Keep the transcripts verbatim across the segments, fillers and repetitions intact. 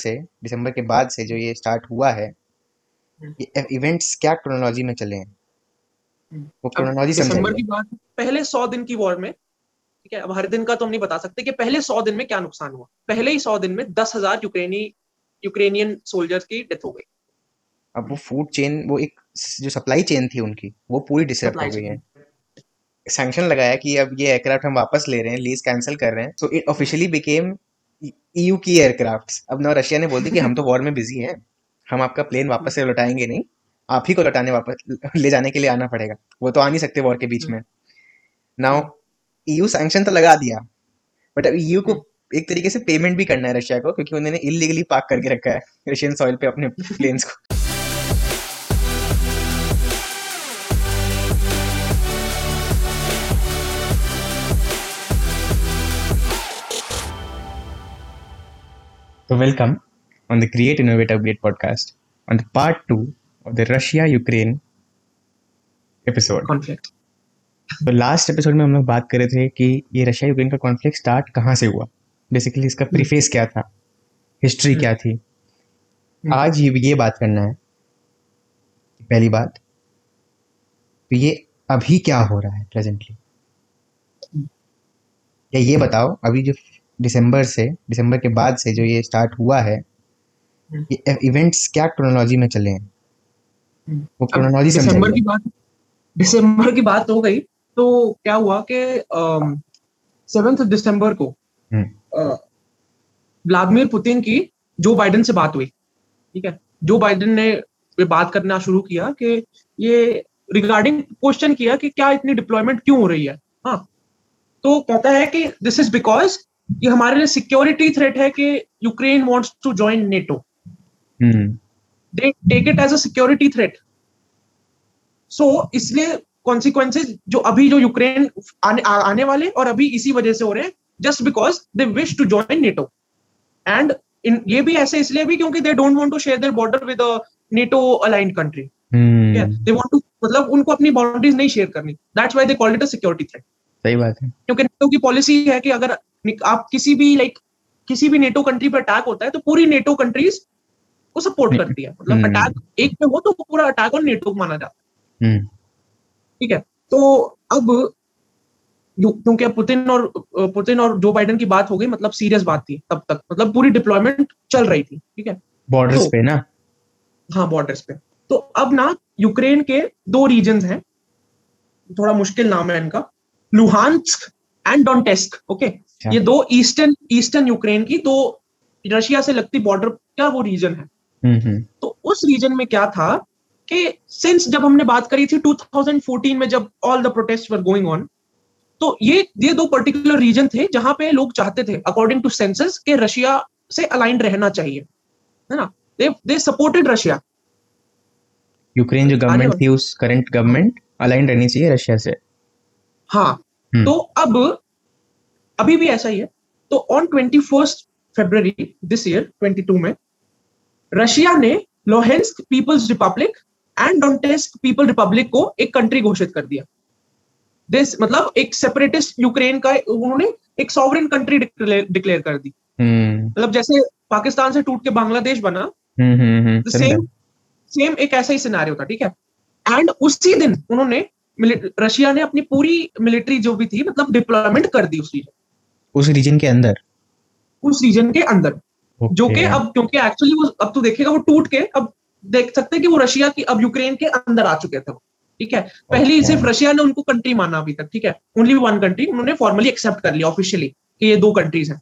से दिसंबर के बाद से जो ये स्टार्ट हुआ है, ये इवेंट्स क्या क्रोनोलॉजी में चले हैं वो क्रोनोलॉजी समझेंगे। दिसंबर की बात, पहले सौ दिन की वॉर में, ठीक है, अब हर दिन का तो हम नहीं बता सकते कि पहले सौ दिन में क्या नुकसान हुआ। पहले ही सौ दिन में दस हजार यूक्रेनी यूक्रेनियन सोल्जर्स की डेथ हो गई। अब वो फूड चेन, वो एक जो सप्लाई चेन थी उनकी, वो पूरी डिसरप्ट हो गई है। सैंक्शन लगाया कि अब ये एयरक्राफ्ट हम वापस ले रहे हैं, लीज कैंसिल कर रहे हैं। So it officially became E U की एयरक्राफ्ट। अब ना रशिया ने बोल दी कि हम तो वॉर में बिजी हैं, हम आपका प्लेन वापस से लौटाएंगे नहीं, आप ही को लौटाने वापस ले जाने के लिए आना पड़ेगा, वो तो आ नहीं सकते वॉर के बीच में। नाउ ई यू सैंक्शन तो लगा दिया, बट अब ई यू को एक तरीके से पेमेंट भी करना है रशिया को, क्योंकि उन्होंने इलीगली पार्क करके रखा है रशियन सॉइल पे अपने प्लेन्स को। So welcome on the Create, Innovate, Upgrade podcast on the part two of the Russia-Ukraine episode. Conflict. तो लास्ट एपिसोड में हम लोग बात कर रहे थे कि ये रशिया यूक्रेन का कॉन्फ्लिक्ट स्टार्ट कहाँ से हुआ, बेसिकली इसका प्रीफेस क्या था, हिस्ट्री क्या थी। आज ये बात करना है, पहली बात तो ये अभी क्या हो रहा है प्रेजेंटली, या ये बताओ अभी जो दिसंबर से दिसंबर के बाद से जो ये स्टार्ट हुआ है, ये इवेंट्स क्या क्रोनोलॉजी में चले हैं वो क्रोनोलॉजी समझेंगे। दिसंबर की बात दिसंबर की बात हो गई तो क्या हुआ कि सेवेंथ दिसंबर को व्लादिमीर पुतिन की जो बाइडेन से बात हुई, ठीक है। जो बाइडेन ने बात करना शुरू किया कि ये रिगार्डिंग क्वेश्चन किया कि क्या इतनी डिप्लॉयमेंट क्यों हो रही है। हाँ, तो कहता है कि दिस इज बिकॉज ये हमारे लिए सिक्योरिटी थ्रेट है कि Ukraine wants to join NATO, they take it as a security threat. So इसलिए कॉन्सिक्वेंसेस जो अभी जो यूक्रेन आने, आने वाले और अभी इसी वजह से हो रहे हैं, just because they wish to join NATO. And ये भी ऐसे इसलिए भी क्योंकि they don't want to share their border with a NATO aligned country, they want to, मतलब उनको अपनी बाउंड्रीज नहीं शेयर करनी। That's why they called it a security threat. सही बात है, क्योंकि नेटो की पॉलिसी है कि अगर आप किसी भी लाइक किसी भी नेटो कंट्री पर अटैक होता है तो पूरी नेटो कंट्रीज को सपोर्ट करती है, मतलब अटैक एक पे हो तो पूरा अटैक और नेटो माना जाता है, ठीक है। तो अब क्योंकि पुतिन और पुतिन और जो बाइडेन की बात हो गई, मतलब सीरियस बात थी तब तक, मतलब पूरी डिप्लॉयमेंट चल रही थी, ठीक है, बॉर्डर्स पे ना। हाँ, बॉर्डर्स पे। तो अब ना यूक्रेन के दो रीजन हैं, थोड़ा मुश्किल नाम है इनका, लुहांस्क एंड डोनेट्स्क, ओके। ये दो ईस्टर्न ईस्टर्न यूक्रेन की दो रशिया से लगती बॉर्डर का वो रीजन है। तो उस रीजन में क्या था कि सिंस जब हमने बात करी थी ट्वेंटी फोर्टीन में, जब all the protest were going on, तो ये ये दो पर्टिकुलर रीजन थे जहां पे लोग चाहते थे अकॉर्डिंग टू सेंसस के रशिया से अलाइंड रहना चाहिए, है ना। They they supported Russia, Ukraine जो गवर्नमेंट थी उस करंट गवर्नमेंट अलाइंड रहनी चाहिए रशिया से। हाँ, तो अब अभी भी ऐसा ही है। तो on twenty first February this year बाईस में रशिया ने Luhansk People's Republic and Donetsk People Republic को एक कंट्री घोषित कर दिया। दिस मतलब एक सेपरेटिस्ट यूक्रेन का उन्होंने एक सॉवरेन कंट्री डिक्लेयर कर दी, मतलब जैसे पाकिस्तान से टूट के बांग्लादेश बना, सेम सेम एक ऐसा ही सिनेरियो था, ठीक है। एंड उसी दिन उन्होंने रशिया ने अपनी पूरी मिलिट्री जो भी थी, मतलब डिप्लॉयमेंट कर दी उस रीजन उस रीजन के अंदर उस रीजन के अंदर okay, जो कि अब क्योंकि एक्चुअली वो अब तो देखेगा वो टूट के, अब देख सकते हैं कि वो रशिया की अब यूक्रेन के अंदर आ चुके थे, ठीक है। पहले okay. सिर्फ रशिया ने उनको कंट्री माना अभी तक, ठीक है, ओनली वन कंट्री। उन्होंने फॉर्मली एक्सेप्ट कर लिया ऑफिशियली कि ये दो कंट्रीज हैं।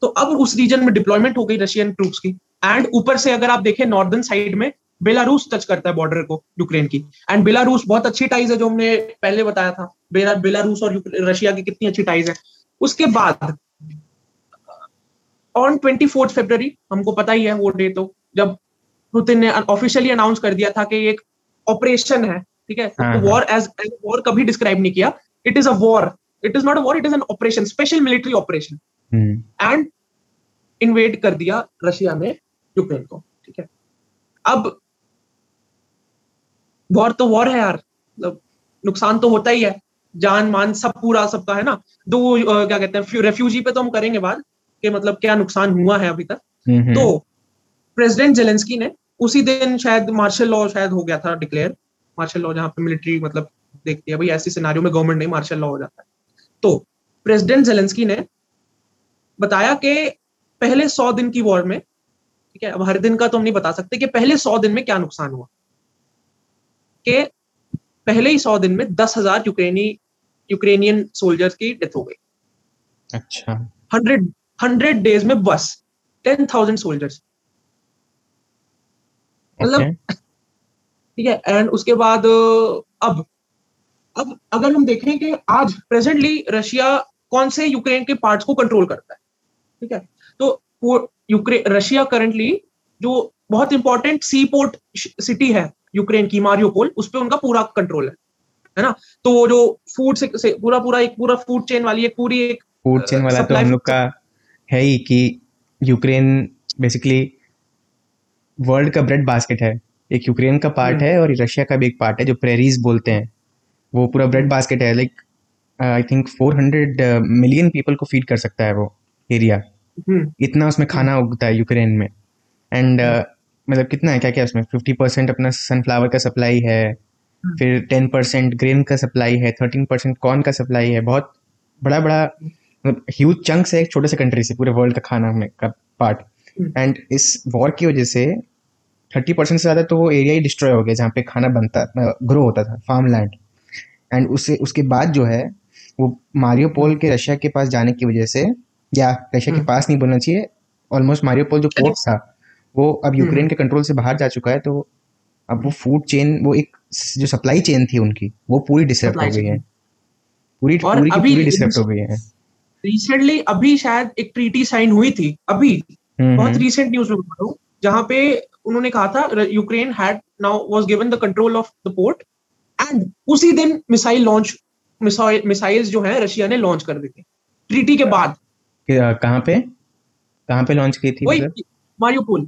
तो अब उस रीजन में डिप्लॉयमेंट हो गई रशियन ट्रूप्स की। एंड ऊपर से अगर आप देखें नॉर्दर्न साइड में बेलारूस टच करता है बॉर्डर को यूक्रेन की। एंड बेलारूस बहुत अच्छी टाइज है, जो हमने पहले बताया था बेला, बेलारूस और रशिया की कितनी अच्छी टाइज है। उसके बाद ऑन ट्वेंटी फोर्थ फेब्रवरी, हमको पता ही है वो डे, तो जब पुतिन ने ऑफिशियली अनाउंस कर दिया था कि एक ऑपरेशन है, ठीक है। वॉर एज वॉर कभी डिस्क्राइब नहीं किया, it is a war, it is not a war, it is an operation, special military operation. And invade कर दिया रशिया ने यूक्रेन को, ठीक है। अब वॉर तो वॉर है यार, मतलब नुकसान तो होता ही है, जान मान सब पूरा सबका, है ना। दो क्या कहते हैं रेफ्यूजी पे तो हम करेंगे बात कि मतलब क्या नुकसान हुआ है अभी तक। तो प्रेसिडेंट जेलेंस्की ने उसी दिन शायद मार्शल लॉ शायद हो गया था डिक्लेयर, मार्शल लॉ जहाँ पे मिलिट्री मतलब देखती है भाई ऐसी सिनारियों में गवर्नमेंट नहीं, मार्शल लॉ हो जाता है। तो प्रेसिडेंट जेलेंस्की ने बताया कि पहले सौ दिन की वॉर में, ठीक है, अब हर दिन का तो हम नहीं बता सकते कि पहले सौ दिन में क्या नुकसान हुआ, कि पहले ही सौ दिन में दस हजार यूक्रेनी यूक्रेनियन सोल्जर्स की डेथ हो गई। अच्छा। हंड्रेड हंड्रेड डेज में बस टेन थाउजेंड सोल्जर्स, मतलब ठीक है। एंड उसके बाद अब अब अगर हम देखें कि आज प्रेजेंटली रशिया कौन से यूक्रेन के पार्ट्स को कंट्रोल करता है, ठीक है, तो यूक्रेन रशिया करंटली जो बहुत इंपॉर्टेंट सी पोर्ट सिटी है यूक्रेन की, मारियोपोल, उस पर उनका पूरा कंट्रोल है, है ना। तो वो जो फूड से, से पूरा पूरा एक पूरा फूड चेन वाली एक पूरी एक फूड चेन वाला तो हम लोग का है ही कि यूक्रेन बेसिकली वर्ल्ड का ब्रेड बास्केट है। एक यूक्रेन का पार्ट है और रशिया का भी एक पार्ट है जो प्रेरीज बोलते हैं, वो पूरा ब्रेड बास्केट है। Like I think four hundred million people को फीड कर सकता है वो एरिया, इतना उसमें खाना उगता है यूक्रेन में। एंड uh, मतलब कितना है क्या क्या उसमें, फिफ्टी परसेंट अपना सनफ्लावर का सप्लाई है, फिर टेन परसेंट ग्रेन का सप्लाई है, थर्टीन परसेंट कॉर्न का सप्लाई है। बहुत बड़ा बड़ा मतलब ह्यूज चंक्स है एक छोटे से कंट्री से, पूरे वर्ल्ड का खाना में का पार्ट। एंड इस वॉर की वजह से थर्टी परसेंट से ज़्यादा तो वो एरिया ही डिस्ट्रॉय हो गया जहाँ पे खाना बनता ग्रो होता था, फार्म लैंड। एंड उससे उसके बाद जो है वो मारियोपोल के रशिया के पास जाने की वजह से, या रशिया के पास नहीं बोलना चाहिए, ऑलमोस्ट मारियोपोल जो पोर्ट था वो अब यूक्रेन के कंट्रोल से बाहर जा चुका है। तो अब वो फूड चेन, वो एक जो सप्लाई चेन थी उनकी, वो पूरी डिसरप्ट हो गई है, पूरी पूरी की पूरी डिसरप्ट हो गई है। रिसेंटली अभी शायद एक ट्रीटी साइन हुई थी, अभी बहुत रिसेंट न्यूज में बता हूं, जहां पे उन्होंने कहा था Ukraine had now was given the control of the port, and उसी दिन मिसाइल लॉन्च मिसाइल्स जो है रशिया ने लॉन्च कर दी थी ट्रीटी के बाद। कहाँ पे कहाँ पे लॉन्च की थी? मारियोपोल,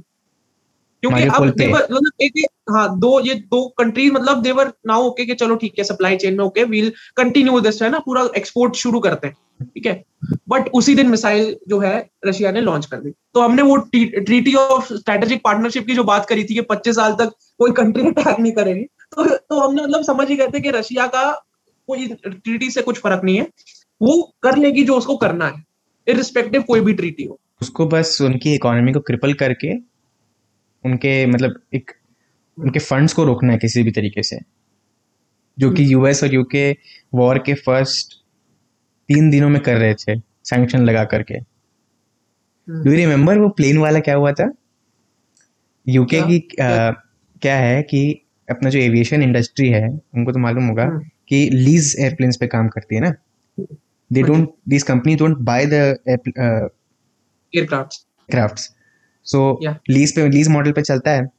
क्योंकि अब मतलब एक हाँ दो ये दो कंट्रीज मतलब देवर नाउ ओके कि चलो ठीक है सप्लाई चेन में ओके वील कंटिन्यू दिस, है ना, पूरा एक्सपोर्ट शुरू करते हैं, ठीक है। बट उसी दिन मिसाइल जो है रशिया ने लॉन्च कर दी। तो हमने वो ट्रीटी ऑफ स्ट्रेटेजिक पार्टनरशिप की जो बात करी थी कि पच्चीस साल तक कोई कंट्री अटैक नहीं करेगी, तो तो हमने मतलब समझ ही करते कि रशिया का कोई ट्रीटी से कुछ फर्क नहीं है, वो कर लेगी जो उसको करना है, इर्रिस्पेक्टिव कोई भी ट्रीटी हो। उसको बस उनकी इकोनॉमी को क्रिपल करके उनके मतलब एक उनके फंड्स को रोकना है किसी भी तरीके से, जो कि यूएस और यूके वॉर के फर्स्ट तीन दिनों में कर रहे थे सैंक्शन लगा करके। डू यू रिमेम्बर वो प्लेन वाला क्या हुआ था? यूके की आ, क्या है कि अपना जो एविएशन इंडस्ट्री है, उनको तो मालूम होगा कि लीज एयरप्लेन्स पे काम करती है ना, they don't, this company don't buy the aircrafts crafts, so lease पे लीज मॉडल पे चलता है।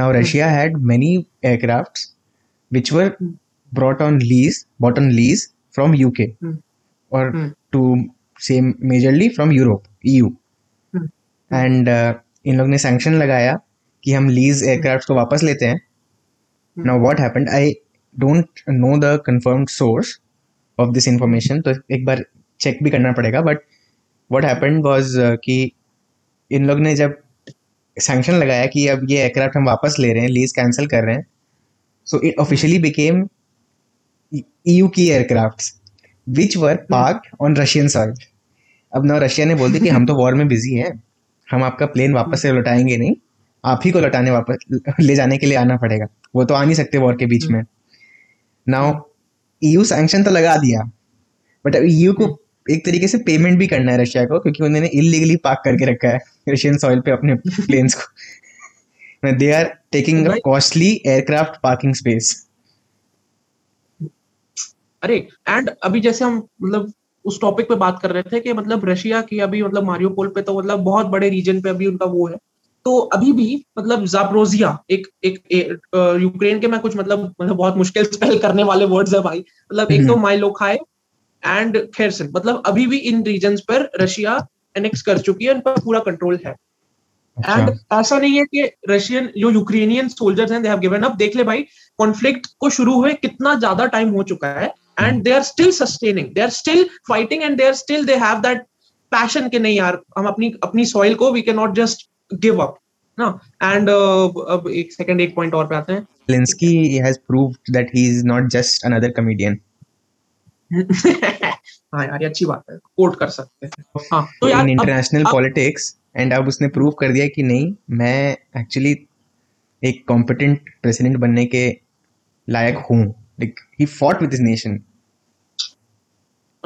Now Russia had many aircrafts which were brought on lease bought on lease from UK और to same majorly from Europe E U, and इन लोग ने sanction लगाया कि हम लीज एयरक्राफ्ट्स को वापस लेते हैं। Now what happened? I don't know the confirmed source of this information, तो एक बार चेक भी करना पड़ेगा। But what happened was uh, कि इन लोग ने जब सैंक्शन लगाया कि अब ये एयरक्राफ्ट हम वापस ले रहे हैं, लीज कैंसिल कर रहे हैं, so it officially became E U की aircrafts which were parked on Russian soil. अब ना रशिया ने बोल दिया कि हम तो वॉर में बिजी हैं, हम आपका प्लेन वापस से लौटाएंगे नहीं, आप ही को लौटाने वापस ले जाने के लिए आना पड़ेगा, वो तो आ नहीं सकते वॉर के बीच में। नाउ ईयू सैंक्शन तो लगा दिया, बट अब ईयू को एक तरीके से पेमेंट भी करना है रशिया को, क्योंकि उन्होंने इलीगली पार्क करके रखा है रशियन सॉइल पे अपने प्लेन्स को। They are taking a costly aircraft parking space. अरे एंड अभी जैसे हम मतलब उस टॉपिक पे बात कर रहे थे कि मतलब रशिया की अभी मतलब मारियोपोल पे तो मतलब बहुत बड़े रीजन पे अभी उनका वो है, तो अभी भी मतलब जापोरोजिया एक एक, एक यूक्रेन के मैं कुछ मतलब मतलब बहुत मुश्किल स्पेल करने वाले वर्ड्स है भाई, मतलब एक तो माइलोखाई एंड खेरसन, मतलब अभी भी इन रीजन्स पर रशिया एनेक्स कर चुकी है, उन पर पूरा कंट्रोल है। एंड अच्छा। ऐसा नहीं है कि रशियन जो यूक्रेनियन सोल्जर्स हैं दे हैव गिवन अप। देख ले भाई, कॉन्फ्लिक्ट को शुरू हुए कितना ज्यादा टाइम हो चुका है, and they are still sustaining, they are still fighting, and they are still they have that passion कि नहीं यार, हम अपनी अपनी सॉइल को we can not just give up, ना. एंड uh, अब एक सेकंड एक पॉइंट और पे आते हैं. Zelenskyy has proved that he is not just another comedian. हाँ यार, अच्छी बात है, कोट कर सकते हैं. हाँ, तो यार इंटरनेशनल पॉलिटिक्स एंड अब उसने प्रूव कर दिया कि नहीं, मैं एक्चुअली एक कॉम्पिटेंट प्रेसिडेंट बनने के लायक हूँ. Like he fought with his nation.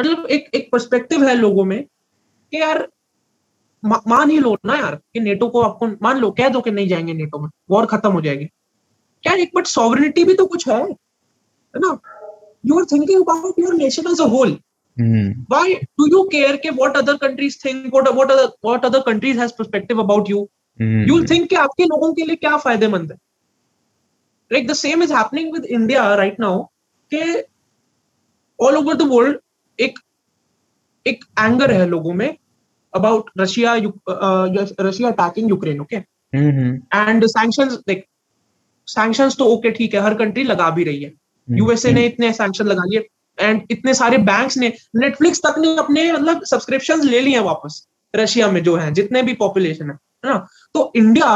मतलब एक एक पर्सपेक्टिव है लोगों में कि यार मान ही लो ना यार कि नेटो को आपको मान लो, कह दो कि नहीं जाएंगे नेटो में, वॉर खत्म हो जाएगी यार. एक बट सॉवरेनिटी भी तो कुछ है ना. You are thinking about your nation as a whole. Why do you care ke what other countries think, what what other what other countries has perspective about you? Mm. You will think ke aapke logon ke liye kya faydemand hai. Like the same is happening with India right now ke all over the world ek ek anger hai logon mein about Russia uh, Russia attacking Ukraine, okay? Mm-hmm. And sanctions, like sanctions to okay theek hai, har country laga bhi rahi hai. Mm-hmm. U S A ne itne sanction laga liye and इतने सारे banks ने, Netflix तक ने अपने मतलब subscriptions ले लिए वापस रशिया में जो है, जितने भी पॉपुलेशन है ना. तो India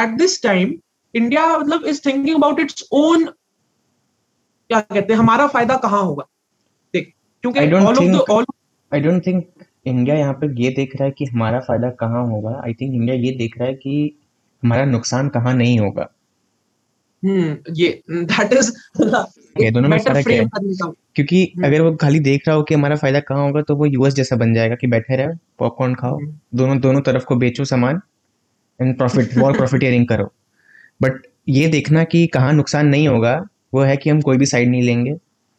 at this time, India मतलब is thinking about its own, क्या कहते हैं, हमारा फायदा कहाँ होगा. देख, क्योंकि आई डोंट थिंक इंडिया यहाँ पे ये देख रहा है कि हमारा फायदा कहाँ होगा. आई थिंक इंडिया ये देख रहा है कि हमारा नुकसान कहाँ नहीं होगा. हम्म, ये दैट इज दोनों में फर्क है, क्योंकि अगर वो खाली देख रहा हो कि हमारा फायदा कहाँ होगा तो वो यूएस जैसा बन जाएगा कि बैठे रहो, पॉपकॉर्न खाओ, दोनों दोनों तरफ को बेचो सामान एंड प्रॉफिट वॉर प्रॉफिटियरिंग करो. बट ये देखना कि कहाँ नुकसान नहीं होगा, वो है कि हम कोई भी साइड नहीं लेंगे,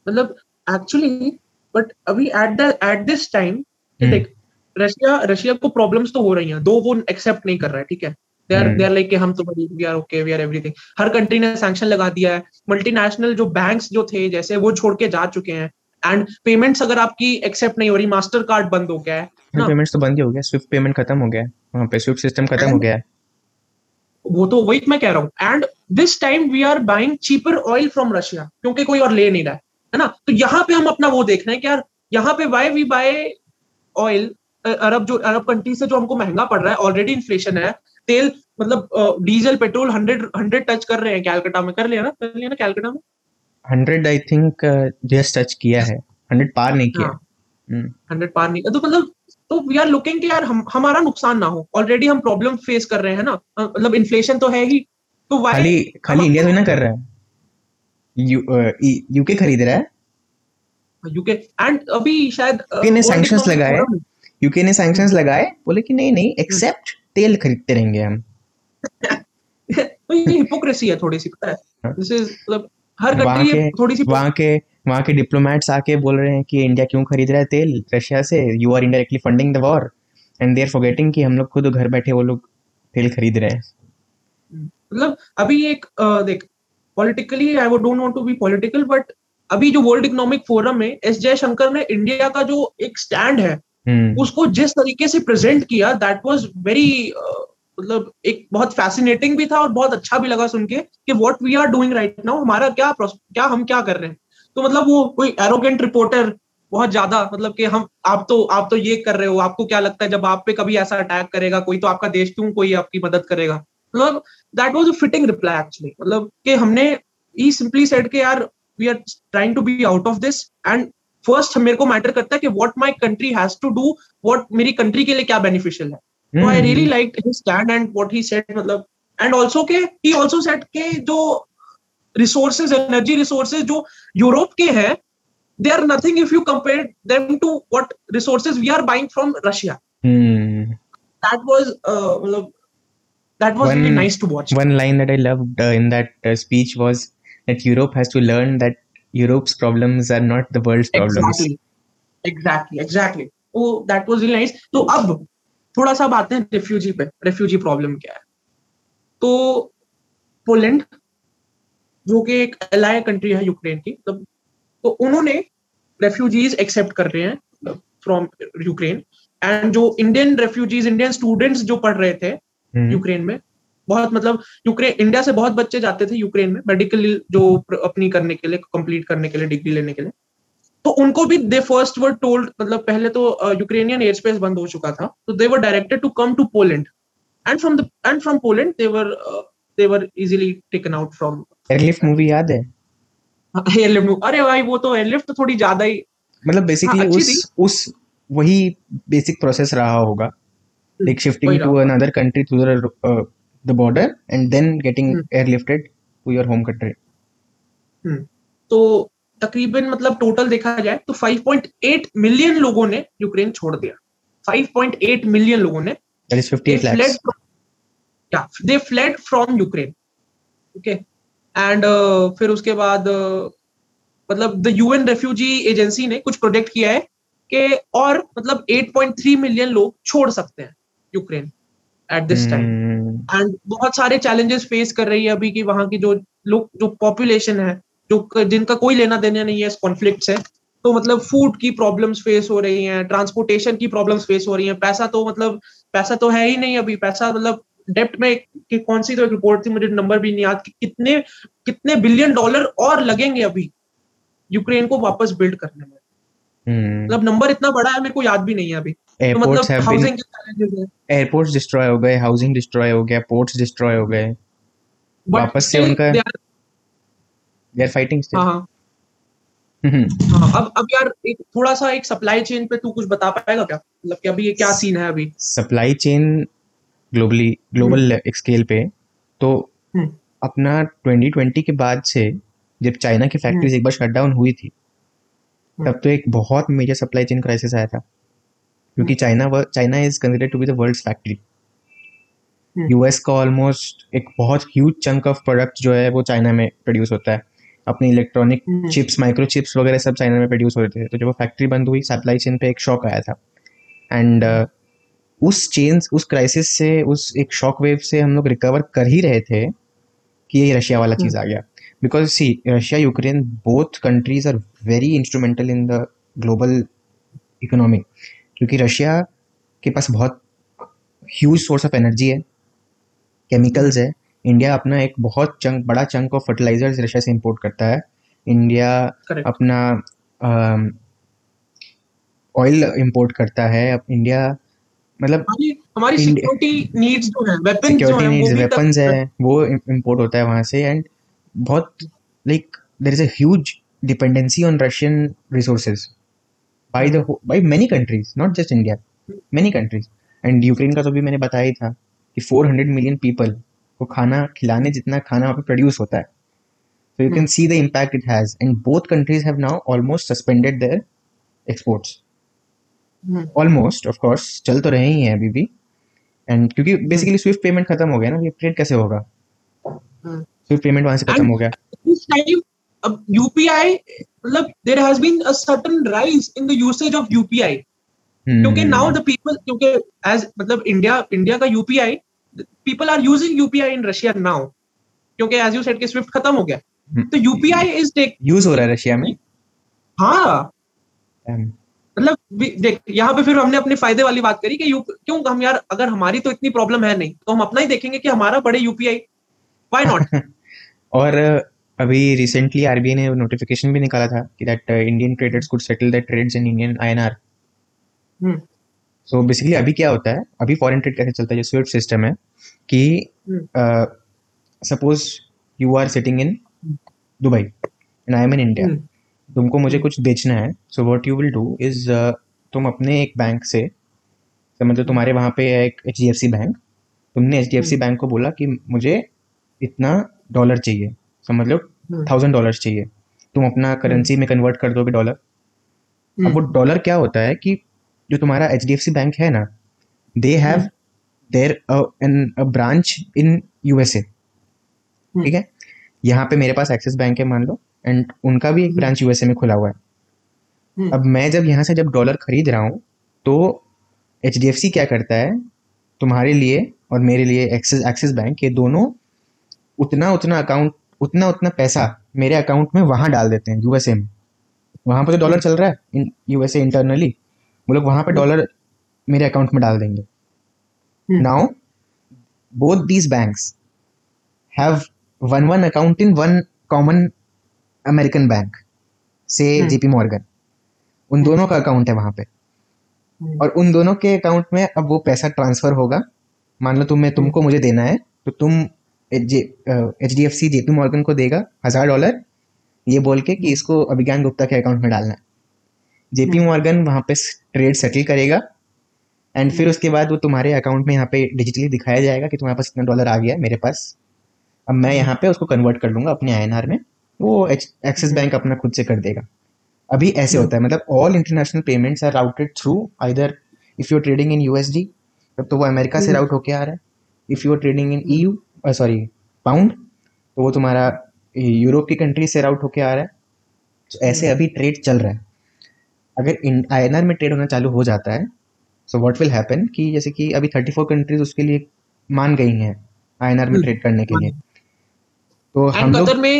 मतलब एक्चुअली. बट अभी at the at this time देख, रशिया रशिया को प्रॉब्लम्स तो हो रही हैं, दो वो एक्सेप्ट नहीं कर रहा है, ठीक है. They are, they are like, हम तो we are okay, we are everything. हर कंट्री ने सैंक्शन लगा दिया है. मल्टीनेशनल जो बैंक्स जो थे जैसे, वो छोड़ के जा चुके हैं. एंड पेमेंट्स अगर आपकी एक्सेप्ट नहीं हो रही, मास्टर कार्ड बंद हो गया है, पेमेंट्स तो बंद ही हो गया, स्विफ्ट पेमेंट खत्म हो गया है, वहाँ पे स्विफ्ट सिस्टम खत्म हो गया है. वो तो वही मैं कह रहा हूँ. And this time we are buying cheaper oil from Russia, क्योंकि कोई और ले नहीं रहा है ना. तो यहाँ पे हम अपना वो देखना है कि यार यहाँ पे वाई वी बाय ऑयल, अरब जो अरब कंट्री से जो हमको महंगा पड़ रहा है, ऑलरेडी इन्फ्लेशन है, तेल मतलब diesel petrol hundred hundred touch कर रहे हैं कैलकाटा में, कर लिया ना कर लिया ना कैलकाटा में hundred, I think just touch किया है, हंड्रेड पार नहीं किया, हंड्रेड पार नहीं. तो मतलब तो वी आर लुकिंग कि यार हम हमारा नुकसान ना हो, ऑलरेडी हम प्रॉब्लम फेस कर रहे हैं ना, मतलब इन्फ्लेशन तो है ही. तो खाली खाली इंडिया में ना कर रहा है, यूके खरीद रहा है, यूके. एंड अभी शायद यूके ने सैंक्शंस लगाए यूके ने सैंक्शंस लगाए बोले कि नहीं नहीं एक्सेप्ट तेल खरीदते रहेंगे हम. तो ये हिपोक्रेसी है थोड़ी सी, पता है. दिस इज मतलब हर कंट्री थोड़ी सी, वहां के वहां के डिप्लोमेट्स आके बोल रहे हैं कि इंडिया क्यों खरीद रहा है तेल रशिया से, you are indirectly funding the war and they are forgetting कि हम लोग खुद घर बैठे वो लोग तेल खरीद रहे हैं. मतलब अभी एक देख, politically I don't want to be political, but अभी जो वर्ल्ड इकोनॉमिक फोरम में एस जयशंकर ने इंडिया का जो एक स्टैंड है Hmm. उसको जिस तरीके से प्रेजेंट किया, दैट वाज वेरी मतलब एक बहुत फैसिनेटिंग भी था और बहुत अच्छा भी लगा सुन के कि what we are doing right now, हमारा क्या क्या हम क्या कर रहे हैं. तो मतलब वो कोई एरोगेंट रिपोर्टर बहुत ज्यादा, मतलब कि हम आप तो आप तो ये कर रहे हो, आपको क्या लगता है जब आप पे कभी ऐसा अटैक करेगा कोई तो आपका देश क्यों कोई आपकी मदद करेगा. मतलब that was a fitting reply actually. मतलब कि हमने ही सिंपली सेड कि यार we are trying to be out of this and first मेरे को मैटर करता है कि what my country has to do, what मेरी कंट्री के लिए क्या बेनिफिशियल है. तो I really like his stand and what he said, मतलब एंड आल्सो के ही आल्सो सेड के जो रिसोर्सेज, एनर्जी रिसोर्सेज जो यूरोप के हैं, they are nothing if you compare them to what resources we are buying from Russia. That was मतलब that was really nice to watch. One line that I loved in that speech was that Europe has to learn that Europe's problems are not the world's problems. Exactly, exactly, exactly. Oh, that was really nice. तो अब थोड़ा सा बात है refugee पे, refugee problem क्या है. तो पोलैंड जो कि एक एलाय कंट्री है यूक्रेन की, तब तो उन्होंने रेफ्यूजीज एक्सेप्ट कर रहे हैं फ्रॉम यूक्रेन. एंड जो इंडियन रेफ्यूजीज, इंडियन स्टूडेंट्स जो पढ़ रहे थे यूक्रेन में, बहुत मतलब यूक्रेन इंडिया से बहुत बच्चे जाते थे यूक्रेन में मेडिकल जो अपनी करने के लिए, कंप्लीट करने के लिए, डिग्री लेने के लिए. तो उनको भी दे फर्स्ट वर टोल्ड, मतलब पहले तो यूक्रेनियन एयर स्पेस बंद हो चुका था, तो they were directed to come to Poland and from the and from Poland they were uh, they were easily taken out from. Airlift movie याद है? Airlift movie, अरे भाई वो तो airlift तो थोड़ी ज्यादा ही, मतलब basically उस उस वही basic process रहा होगा, like shifting to another country through the uh, the border and then getting airlifted to your home country. तो तकरीबन मतलब टोटल देखा जाए तो five point eight million लोगों ने यूक्रेन छोड़ दिया. five point eight million लोगों ने, that is fifty-eight lakhs, yeah, they fled from Ukraine. Okay, and uh, फिर उसके बाद uh, मतलब the U N refugee agency ने कुछ प्रोजेक्ट किया है कि और मतलब eight point three million लोग छोड़ सकते हैं Ukraine at this time. And बहुत सारे चैलेंजेस फेस कर रही है अभी कि वहां की जो लोग जो पॉपुलेशन है जो जिनका कोई लेना देना नहीं है इस कॉन्फ्लिक्ट से, तो मतलब फूड की प्रॉब्लम्स फेस हो रही हैं, ट्रांसपोर्टेशन की प्रॉब्लम्स फेस हो रही हैं, पैसा तो मतलब पैसा तो है ही नहीं अभी, पैसा मतलब डेप्ट में कि कौन सी तो एक रिपोर्ट थी, मुझे नंबर भी नहीं याद कि कितने कितने बिलियन डॉलर और लगेंगे अभी यूक्रेन को वापस बिल्ड करने में. hmm. मतलब नंबर इतना बड़ा है मेरे को याद भी नहीं है अभी. Airports have been, airports destroy हो गए, housing destroy हो गया, ports destroy हो गए, वापस से उनका they are fighting still. हाँ हाँ, अब अब यार एक थोड़ा सा एक सप्लाई चेन पे तू कुछ बता पाएगा क्या, मतलब कि अभी ये क्या सीन है अभी supply chain globally global scale पे? तो अपना twenty twenty के बाद से जब चाइना की फैक्ट्रीज एक बार शटडाउन हुई थी तब तो एक बहुत मेजर सप्लाई चेन क्राइसिस आया था, क्योंकि China China is considered to be the world's factory. US का ऑलमोस्ट एक बहुत ह्यूज चंक ऑफ प्रोडक्ट जो है वो चाइना में प्रोड्यूस होता है, अपने इलेक्ट्रॉनिक चिप्स माइक्रो चिप्स वगैरह सब चाइना में प्रोड्यूस होते थे. तो जब वो फैक्ट्री बंद हुई सप्लाई चेन पे एक शॉक आया था, एंड uh, उस चेन उस क्राइसिस से उस एक शॉक वेव से हम लोग रिकवर कर ही रहे थे कि ये रशिया वाला चीज़ आ गया. Because see Russia Ukraine both countries are very instrumental in the global economy, क्योंकि रशिया के पास बहुत ह्यूज सोर्स ऑफ एनर्जी है, केमिकल्स है. इंडिया अपना एक बहुत चंक बड़ा चंक ऑफ फर्टिलाइजर्स रशिया से इंपोर्ट करता है. India Correct. अपना ऑयल uh, इंपोर्ट करता है. इंडिया मतलब हमारी सिक्योरिटी नीड्स जो है, वेपन्स जो है, वो वेपन्स है वो इंपोर्ट होता है वहां से. एंड बहुत like there is a huge dependency on Russian resources by the by many countries, not just India, many countries. And Ukraine का तो भी मैंने बताया ही था कि four hundred million पीपल को खाना खिलाने जितना खाना वहाँ पे प्रोड्यूस होता है. So you can see the impact it has. And both countries have now almost suspended their exports, almost of course चल तो रहे ही हैं अभी भी. एंड क्योंकि बेसिकली स्विफ्ट पेमेंट खत्म हो गया ना, ये ट्रेड कैसे होगा? स्विफ्ट पेमेंट वहाँ से खत्म हो गया. अब यूपीआई मतलब there has been a certain rise in the usage of UPI, क्योंकि नाउ द पीपल क्योंकि एज मतलब इंडिया इंडिया का UPI people are using U P I in Russia now, क्योंकि as you said कि SWIFT खत्म हो गया, तो U P I is देख use हो रहा है रशिया में. हाँ मतलब देख यहाँ पे फिर हमने अपने फायदे वाली बात करी कि क्यों हम यार अगर हमारी तो इतनी प्रॉब्लम है नहीं तो हम अपना ही देखेंगे कि हमारा बड़े U P I why not. और अभी recently R B I ने notification भी निकाला था कि that uh, Indian traders could settle their trades in Indian I N R. Hmm so so basically अभी क्या होता है, अभी फॉरेन ट्रेड कैसे चलता है, जो स्विफ्ट सिस्टम है कि suppose you are sitting in Dubai and I am in India, तुमको मुझे कुछ बेचना है. So what you will do is तुम अपने एक बैंक से समझो तुम्हारे वहाँ पे एक H D F C bank, तुमने H D F C bank को बोला कि मुझे इतना डॉलर चाहिए, समझ लो थाउजेंड डॉलर चाहिए, तुम अपना करेंसी में कन्वर्ट कर दोगे डॉलर. अब वो डॉलर क्या होता है कि जो तुम्हारा H D F C bank है ना, they have there a branch in U S A, ठीक है? यहाँ पे मेरे पास एक्सिस बैंक है मान लो, एंड उनका भी एक ब्रांच U S A में खुला हुआ है. hmm. अब मैं जब यहाँ से जब डॉलर खरीद रहा हूँ तो H D F C क्या करता है तुम्हारे लिए और मेरे लिए, एक्सिस एक्सिस बैंक ये दोनों उतना उतना अकाउंट उतना उतना पैसा मेरे अकाउंट में वहाँ डाल देते हैं U S A में. वहाँ पर तो डॉलर चल रहा है in U S A internally, वो लोग वहाँ पे डॉलर मेरे अकाउंट में डाल देंगे. Now both these banks have one one account in one common American bank से जेपी मॉर्गन, उन दोनों का अकाउंट है वहाँ पे, और उन दोनों के अकाउंट में अब वो पैसा ट्रांसफर होगा मान लो तुम्हें तुमको मुझे देना है तो तुम H D F C JP Morgan को देगा हज़ार डॉलर ये बोल के कि इसको अभिज्ञान गुप्ता के अकाउंट में डालना है। जेपी मॉर्गन वहाँ पे ट्रेड सेटल करेगा एंड फिर उसके बाद वो तुम्हारे अकाउंट में यहाँ पे डिजिटली दिखाया जाएगा कि तुम्हारे पास इतना डॉलर आ गया है मेरे पास, अब मैं यहाँ पे उसको कन्वर्ट कर लूँगा अपने आई एन आर में, वो एक्सिस बैंक अपना खुद से कर देगा। अभी ऐसे होता है, मतलब all international payments are routed through either if you are trading in USD तब तो वो अमेरिका से राउट होके आ रहा है, if you are trading in EU sorry pound तो वो तुम्हारा यूरोप की कंट्री से राउट होके आ रहा है। तो ऐसे अभी ट्रेड चल रहा है। अगर आई एन आर में ट्रेड होना चालू हो जाता है सो व्हाट विल हैपन कि जैसे कि अभी चौंतीस कंट्रीज उसके लिए मान गई हैं आई एन आर में ट्रेड करने के लिए, तो हम कतर में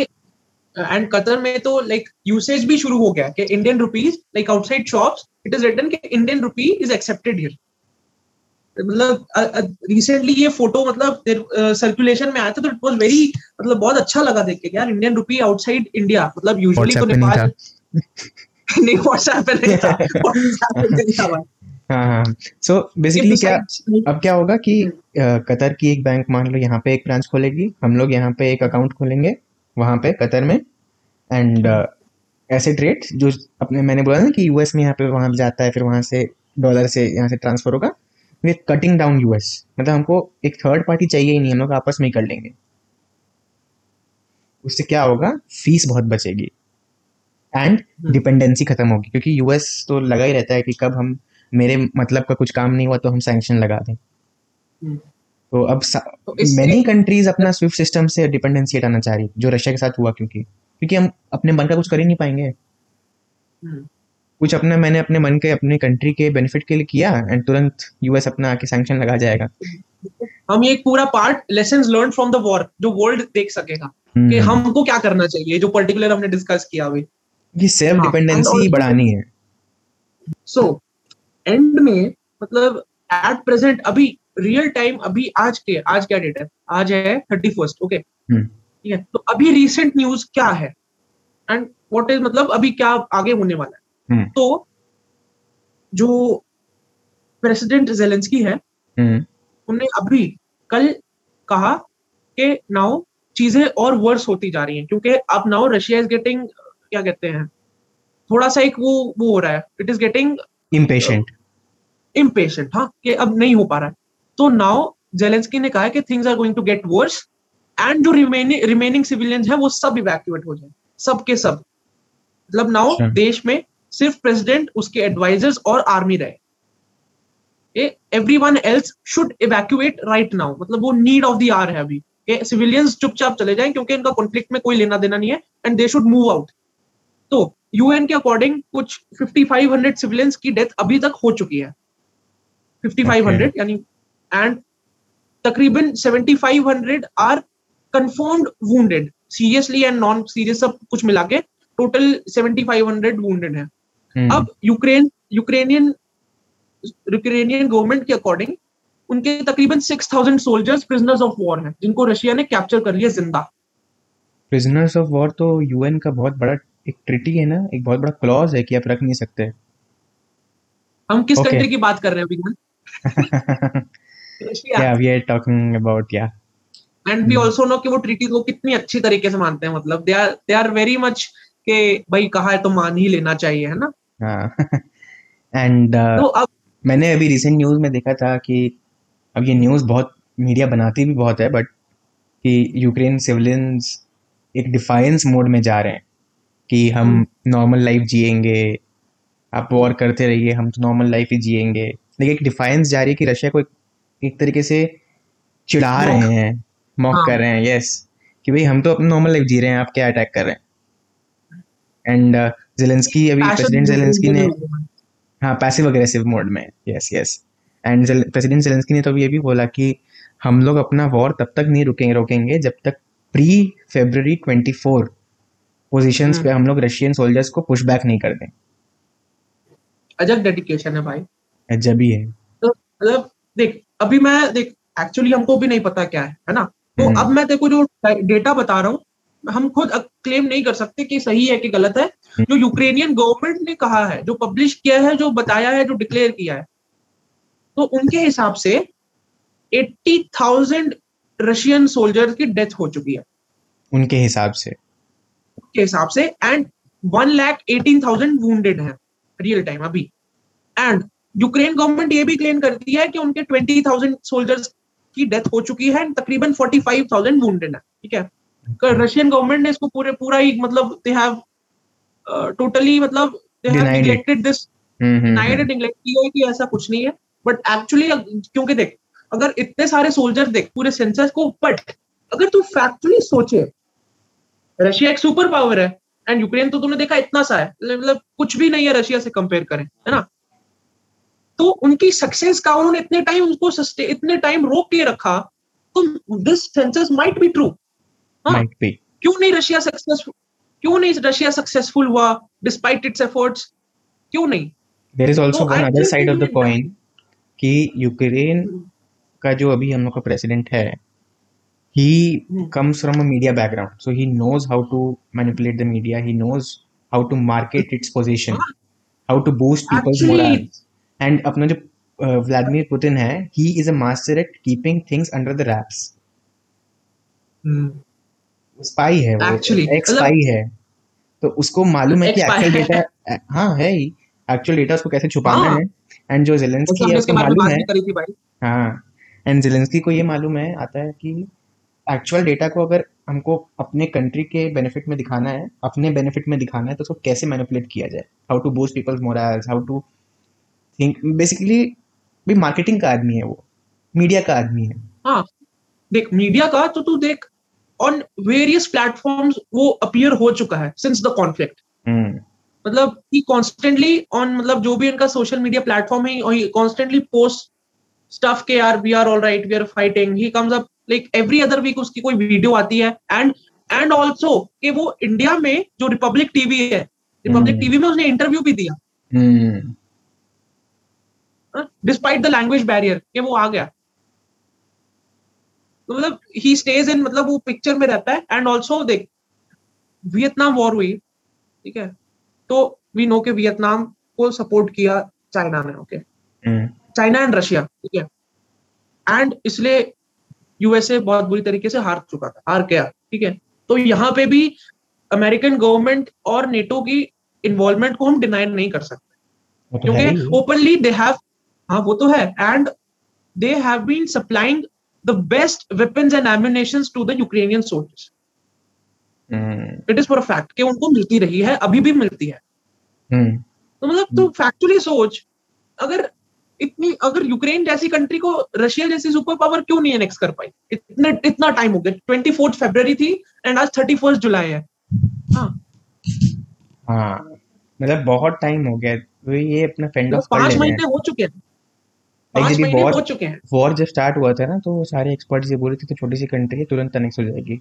एंड कतर में तो लाइक यूसेज भी शुरू हो गया कि Indian rupees like outside shops it is written कि Indian rupee is accepted here. मतलब रिसेंटली ये फोटो मतलब सर्कुलेशन में आया था तो इट वाज वेरी मतलब बहुत अच्छा लगा देख के यार इंडियन रुपी आउटसाइड इंडिया, मतलब यूजुअली तो नेपाल नहीं व्हाट्सएप पे नहीं था व्हाट्सएप पे नहीं था। हाँ हाँ सो बेसिकली क्या अब क्या होगा कि कतर की एक बैंक मान लो यहाँ पे एक ब्रांच खोलेगी, हम लोग यहाँ पे एक अकाउंट खोलेंगे वहाँ पे कतर में एंड uh, ऐसे ट्रेड जो अपने मैंने बोला ना कि यूएस में यहाँ पे वहाँ जाता है फिर वहाँ से डॉलर से यहाँ से ट्रांसफर होगा विथ कटिंग डाउन यूएस, मतलब हमको एक थर्ड पार्टी चाहिए ही नहीं, हम लोग आपस में ही कर लेंगे। उससे क्या होगा फीस बहुत बचेगी एंड डिपेंडेंसी खत्म होगी क्योंकि यूएस तो लगा ही रहता है कि कब हम मेरे मतलब का कुछ काम नहीं हुआ तो हम सैंक्शन लगा दें। hmm. तो अब मैनी कंट्रीज अपना स्विफ्ट सिस्टम से डिपेंडेंसी हटाना चाह रही जो रशिया के साथ हुआ, क्योंकि क्योंकि हम अपने मन का कुछ कर ही नहीं पाएंगे। hmm. कुछ अपना मैंने अपने मन के अपने कंट्री के बेनिफिट के लिए किया एंड तुरंत यूएस अपना आके सैंक्शन लगा जाएगा। हम ये पूरा part lessons learn from the war जो वर्ल्ड देख सकेगा hmm. कि हमको क्या करना चाहिए जो पर्टिकुलर हमने डिस्कस किया अभी कि सेल्फ डिपेंडेंसी बढ़ानी है। सो एंड में मतलब एट प्रेजेंट अभी रियल टाइम अभी आज के आज क्या डेट है, आज है थर्टी फर्स्ट, ओके ठीक है, तो अभी रिसेंट न्यूज क्या है एंड व्हाट इज मतलब अभी क्या आगे होने वाला है। hmm. तो जो प्रेसिडेंट ज़ेलेंस्की है hmm. उन्होंने अभी कल कहा कि नाउ चीजें और वर्स होती जा रही हैं क्योंकि अब नाउ रशिया इज गेटिंग क्या कहते हैं थोड़ा सा एक वो वो हो रहा है it is getting impatient impatient हाँ कि अब नहीं हो पा रहा है। तो नाउ ज़ेलेंस्की ने कहा है कि things are going to get worse and जो रिमेनिंग रिमेनिंग सिविलियंस हैं वो सब इवैक्यूएट हो जाए सब के सब, मतलब नाउ देश में सिर्फ प्रेसिडेंट उसके एडवाइजर्स और आर्मी रहे, everyone else should evacuate right now, मतलब वो नीड ऑफ द आवर है अभी कि सिविलियंस चुपचाप चले जाएं क्योंकि इनका कॉन्फ्लिक्ट में कोई लेना देना नहीं है and they should move out. तो यूएन के अकॉर्डिंग कुछ पचपन सौ सिविलियंस की डेथ अभी तक हो चुकी है पचपन सौ यानी एंड तकरीबन पचहत्तर सौ are confirmed wounded seriously and non serious सब कुछ मिला के टोटल पचहत्तर सौ वुंडेड है। hmm. अब यूक्रेन यूक्रेनियन यूक्रेनियन गवर्नमेंट के अकॉर्डिंग उनके तकरीबन छह हज़ार सोल्जर्स प्रिजनर्स ऑफ वॉर हैं जिनको रशिया ने कैप्चर कर लिया जिंदा। प्रिजनर्स ऑफ वॉर तो यूएन का बहुत बड़ा एक ट्रिटी है ना, एक बहुत बड़ा क्लॉज है कि आप रख नहीं सकते। हम किस okay. कंट्री की बात कर रहे हैं अभी? या वी आर टॉकिंग अबाउट या एंड वी आल्सो नो कि वो ट्रिटी को कितनी अच्छी तरीके से मानते हैं, मतलब they are they are very much के भाई कहा है तो मान ही लेना चाहिए, है ना। हां एंड मैंने अभी रिसेंट न्यूज़ में देखा था कि अब ये न्यूज़ बहुत मीडिया बनाती भी बहुत है बट कि यूक्रेन सिविलियंस एक डिफायंस मोड में जा रहे हैं कि हम नॉर्मल लाइफ जिएंगे, आप वॉर करते रहिए हम तो नॉर्मल लाइफ ही जिएंगे, लेकिन एक डिफायंस जारी कि रशिया को एक, एक तरीके से चिढ़ा रहे हैं, मॉक कर रहे हैं यस कि भाई हम तो अपनी नॉर्मल लाइफ जी रहे हैं आप क्या अटैक कर रहे हैं। एंड ज़ेलेंस्की अभी प्रेसिडेंट ज़ेलेंस्की ने हाँ पैसिव अग्रेसिव मोड में yes yes and president Zelensky ने तो ये भी बोला कि हम लोग अपना वॉर तब तक नहीं रुकेंगे रोकेंगे जब तक pre February twenty four positions पे हम लोग रशियन सोल्जर्स को पुश बैक नहीं कर दें। अजब डेडिकेशन है भाई, अजब ही है। तो मतलब देख अभी मैं देख एक्चुअली हमको भी नहीं पता क्या है, है ना। तो अब मैं देखो जो डेटा बता रहा हूँ हम खुद क्लेम नहीं कर सकते कि सही है कि गलत है, जो यूक्रेनियन गवर्नमेंट ने कहा है जो पब्लिश किया है जो बताया है जो डिक्लेयर किया है, तो उनके हिसाब से अस्सी हज़ार रशियन सोल्जर्स की डेथ हो चुकी है उनके हिसाब से के हिसाब से एंड एक लाख अठारह हज़ार वुंडेड हैं रियल टाइम अभी। एंड यूक्रेन गवर्नमेंट ये भी क्लेम करती है कि उनके बीस हज़ार सोल्जर्स की डेथ हो चुकी है एंड तकरीबन पैंतालीस हज़ार वुंडेड है, ठीक है। रशियन गवर्नमेंट ने इसको पूरे पूरा ही मतलब दे हैव टोटली मतलब they have neglected this denied it neglect किया कि ऐसा कुछ नहीं है। बट एक्चुअली क्योंकि देख अगर इतने सारे सोल्जर्स देख पूरे सेंसस को, बट अगर तू फैक्चुअली सोचे रशिया एक सुपर पावर है एंड यूक्रेन तो तुमने देखा इतना सा है मतलब कुछ भी नहीं है रशिया से कंपेयर करें, है ना। तो उनकी सक्सेस का उन्होंने इतने टाइम उनको इतने टाइम रोक के रखा तो this census might be true. क्यों नहीं रशिया सक्सेसफुल क्यों नहीं रशिया सक्सेसफुल हुआ डिस्पाइट इट्स एफर्ट्स, क्यों नहीं। There is also one other side of the coin कि यूक्रेन का जो अभी हम लोग का प्रेसिडेंट है he comes from a media background, so he knows how to manipulate the media, he knows how to market its position, how to boost people's morale. And apna jo uh, Vladimir Putin hai, he is a master at keeping things under the wraps. hmm. spy hai wo, actually ex spy है तो उसको मालूम है कि actual data हाँ है ही actual data उसको कैसे छुपाना है। एंड जो ज़ेलेंस्की है उसको मालूम है हाँ एंड ज़ेलेंस्की को ये मालूम है आता है कि एक्चुअल डेटा को अगर हमको अपने कंट्री के बेनिफिट में दिखाना है अपने बेनिफिट में दिखाना है तो उसको कैसे मैनिपुलेट किया जाए, how to boost people's morals, how to think, basically भी मार्केटिंग का आदमी है वो, मीडिया का आदमी है। हाँ देख मीडिया का तो तू देख ऑन वेरियस प्लेटफॉर्म्स वो अपीयर हो चुका है सिंस द कॉन्फ्लिक्ट, मतलब ही कॉन्स्टेंटली ऑन मतलब जो भी इनका सोशल मीडिया प्लेटफॉर्म है ही कॉन्स्टेंटली पोस्ट स्टफ के यार we are all right we are fighting he comes up like every other week उसकी कोई वीडियो आती है। एंड एंड ऑल्सो कि वो इंडिया में जो रिपब्लिक टीवी है रिपब्लिक टीवी में उसने इंटरव्यू भी दिया डिस्पाइट द लैंग्वेज बैरियर कि वो आ गया तो मतलब ही स्टेज इन मतलब वो पिक्चर में रहता है। एंड ऑल्सो देख वियतनाम वॉर हुई, ठीक है, तो वी नो के वियतनाम को सपोर्ट किया चाइना ने, ओके चाइना एंड रशिया, ठीक है, एंड इसलिए यूएसए बहुत बुरी तरीके से हार चुका था हार गया, ठीक है। तो यहाँ पे भी अमेरिकन गवर्नमेंट और नेटो की इन्वॉल्वमेंट को हम डिनाई नहीं कर सकते क्योंकि ओपनली दे हैव हाँ वो तो है and they have been supplying the best weapons and ammunitions to the Ukrainian soldiers, it is for a fact कि उनको मिलती रही है अभी भी मिलती है। hmm. तो मतलब hmm. तो फैक्चुअली सोच अगर इतनी अगर यूक्रेन जैसी कंट्री को रशिया जैसी सुपर पावर क्यों नहीं एनेक्स कर पाई, इतने इतना टाइम हो गया, ट्वेंटी फोर्थ फरवरी थी एंड आज थर्टी फर्स्ट जुलाई है। हाँ हाँ मतलब बहुत टाइम हो गया ये अपना फेंड ऑफ कर ले, पांच महीने हो चुके हैं पांच महीने हो चुके हैं वॉर जब स्टार्ट हुआ था ना तो सारे एक्सपर्ट्स ये बोल रहे थे कि छोटी सी कंट्री है तुरंत एनेक्स हो जाएगी,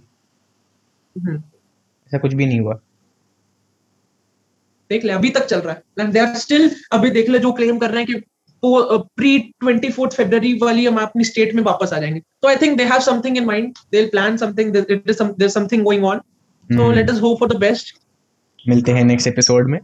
ऐसा कुछ भी नहीं हुआ। देख ले अभी तक चल रहा है एंड दे आर स्टिल अभी देख ले जो क्लेम कर रहे हैं कि प्री ट्वेंटी फोर्थ फेब्रुअरी वाली हम अपनी स्टेट में वापस आ जाएंगे। तो I think they have something in mind, they will plan something, it is something going on, so let us hope for the best. मिलते हैं नेक्स्ट एपिसोड में।